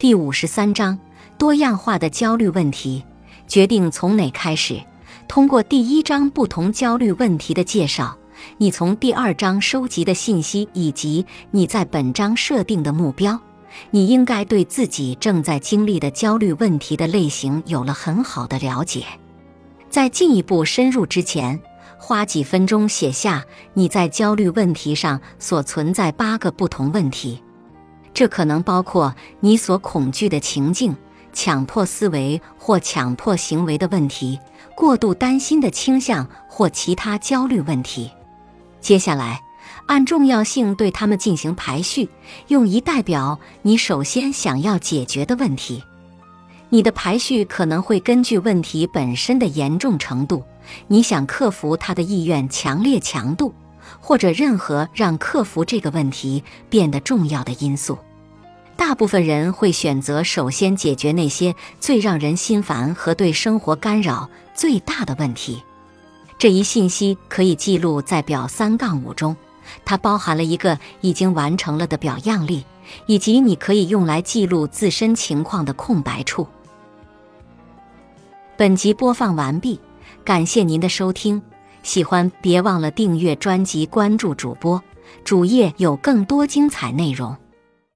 第53章多样化的焦虑问题，决定从哪开始。通过第一章不同焦虑问题的介绍，你从第二章收集的信息以及你在本章设定的目标，你应该对自己正在经历的焦虑问题的类型有了很好的了解。在进一步深入之前，花几分钟写下你在焦虑问题上所存在8个不同问题。这可能包括你所恐惧的情境、强迫思维或强迫行为的问题、过度担心的倾向或其他焦虑问题。接下来，按重要性对它们进行排序，用一代表你首先想要解决的问题。你的排序可能会根据问题本身的严重程度、你想克服它的意愿强烈强度，或者任何让克服这个问题变得重要的因素。大部分人会选择首先解决那些最让人心烦和对生活干扰最大的问题。这一信息可以记录在表 3-5 中，它包含了一个已经完成了的表样例，以及你可以用来记录自身情况的空白处。本集播放完毕，感谢您的收听，喜欢别忘了订阅专辑，关注主播，主页有更多精彩内容。